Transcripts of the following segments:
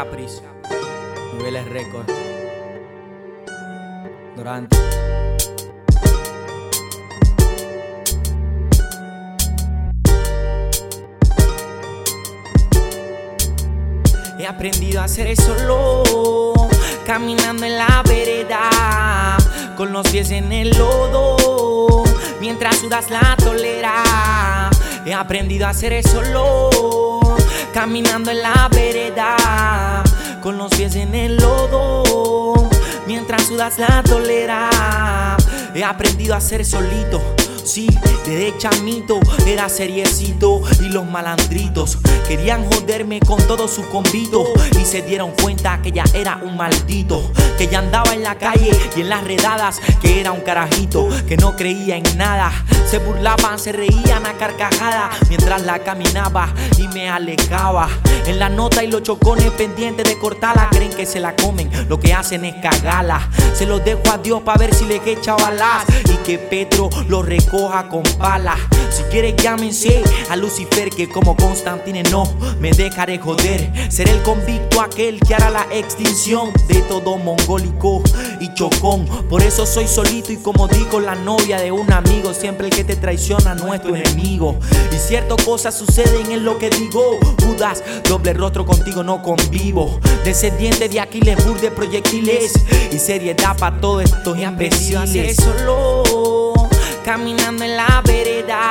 Dkapriz, Niveles Records, Dorante. He aprendido a hacer eso solo, caminando en la vereda, con los pies en el lodo, mientras sudas la tolera. He aprendido a hacer eso solo, caminando en la vereda, con los pies en el lodo, mientras sudas la tolera. He aprendido a ser solito, sí, desde chamito era seriecito y los malandritos querían joderme con todos sus convitos y se dieron cuenta que ya era un maldito, que ya andaba en la calle y en las redadas, que era un carajito que no creía en nada. Se burlaban, se reían a carcajadas mientras la caminaba y me alejaba. En la nota y los chocones pendientes de cortarla, creen que se la comen, lo que hacen es cagarla. Se los dejo a Dios pa' ver si les echa balas y que Petro los recoja con palas. Si quieres llámense a Lucifer, que como Constantine no me dejaré joder. Seré el convicto aquel que hará la extinción de todo mongólico y chocón. Por eso soy solito y como digo la novia de un amigo, siempre el que te traiciona no es tu enemigo. Y ciertas cosas suceden en lo que digo. Judas, doble rostro, contigo no convivo. Descendiente de Aquiles, bur de proyectiles y seriedad para todos estos imbéciles. Solo caminando en la vereda,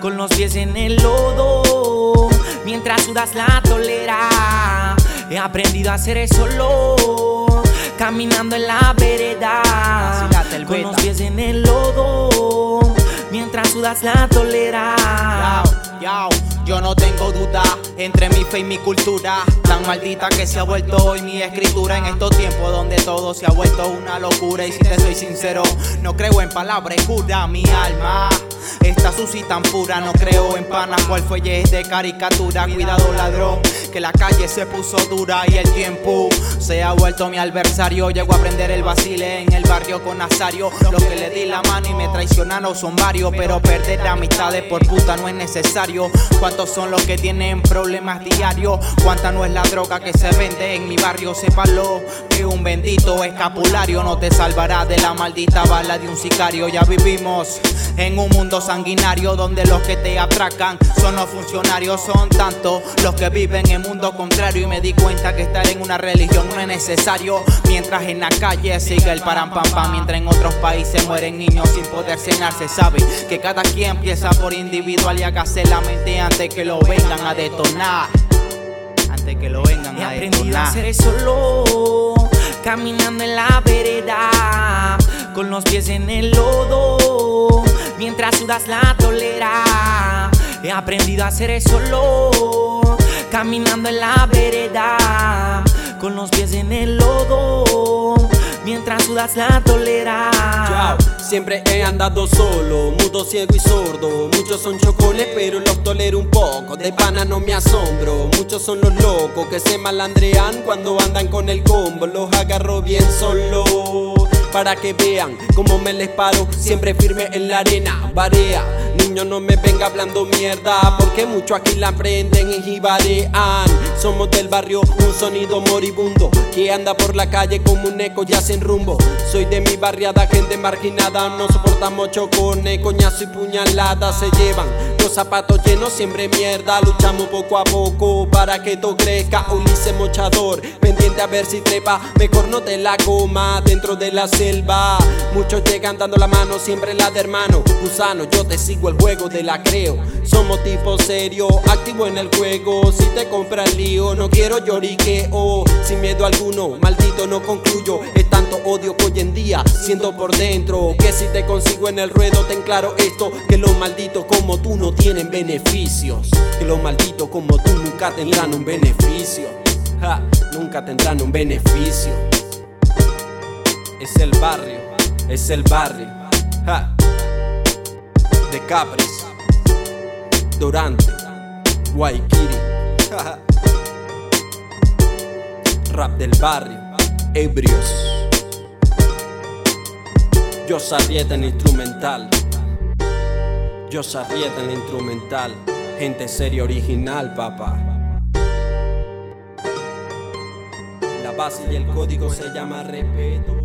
con los pies en el lodo, mientras sudas la tolera. He aprendido a hacer eso solo, caminando en la vereda, con los pies en el lodo, mientras sudas la tolera. Yo, yo no tengo duda entre mi fe y mi cultura, tan maldita que se ha vuelto hoy mi escritura. En estos tiempos donde todo se ha vuelto una locura, y si te soy sincero, no creo en palabras cura. Mi alma está sucia tan pura, no creo en panas cual fuelles de caricatura. Cuidado ladrón, que la calle se puso dura y el tiempo se ha vuelto mi adversario. Llego a aprender el vacile en el barrio con Nazario. Los que le di la mano y me traicionaron son varios, pero perder amistades por puta no es necesario. ¿Cuántos son los que tienen problemas diarios? ¿Cuánta no es la droga que se vende en mi barrio? Sépalo, que un bendito escapulario no te salvará de la maldita bala de un sicario. Ya vivimos en un mundo sanguinario, donde los que te atracan son los funcionarios. Son tantos los que viven en mundo contrario, y me di cuenta que estar en una religión no es necesario. Mientras en la calle sigue el param pam pam, mientras en otros países mueren niños sin poder cenarse. Sabe que cada quien empieza por individual y hágase la mente antes que lo vengan a detonar. Antes que lo vengan a detonar. He aprendido a hacer eso solo, caminando en la vereda, con los pies en el lodo, mientras sudas la tolera. He aprendido a hacer eso solo, caminando en la vereda, con los pies en el lodo, mientras sudas la tolera. Yo siempre he andado solo, mudo, ciego y sordo. Muchos son chocones pero los tolero un poco. De pana no me asombro, muchos son los locos que se malandrean cuando andan con el combo. Los agarro bien solo para que vean cómo me les paro. Siempre firme en la arena, barea. Niño no me venga hablando mierda, porque mucho aquí la prenden y jibarean. Somos del barrio, un sonido moribundo que anda por la calle como un eco ya sin rumbo. Soy de mi barriada, gente marginada. No soportamos chocones, coñazo y puñaladas. Se llevan los zapatos llenos, siempre mierda. Luchamos poco a poco para que todo crezca. Ulises mochador, pendiente a ver si trepa. Mejor no te la coma dentro de la selva. Muchos llegan dando la mano, siempre la de hermano. Gusano, yo te sigo el juego de la creo. Somos tipo serio, activo en el juego. Si te compras lío, no quiero lloriqueo. Sin miedo alguno, maldito no concluyo. Es tanto odio que hoy en día siento por dentro, que si te consigo en el ruedo, ten claro esto, que los malditos como tú no tienen beneficios. Que los malditos como tú nunca tendrán un beneficio. Ja, nunca tendrán un beneficio. Es el barrio, es el barrio. Ja. Dkapriz, Dorante, Guaykiri. Rap del barrio, ebrios. Yo sabía del instrumental. Yo sabía del instrumental. Gente seria original, papá. base y el código se llama respeto.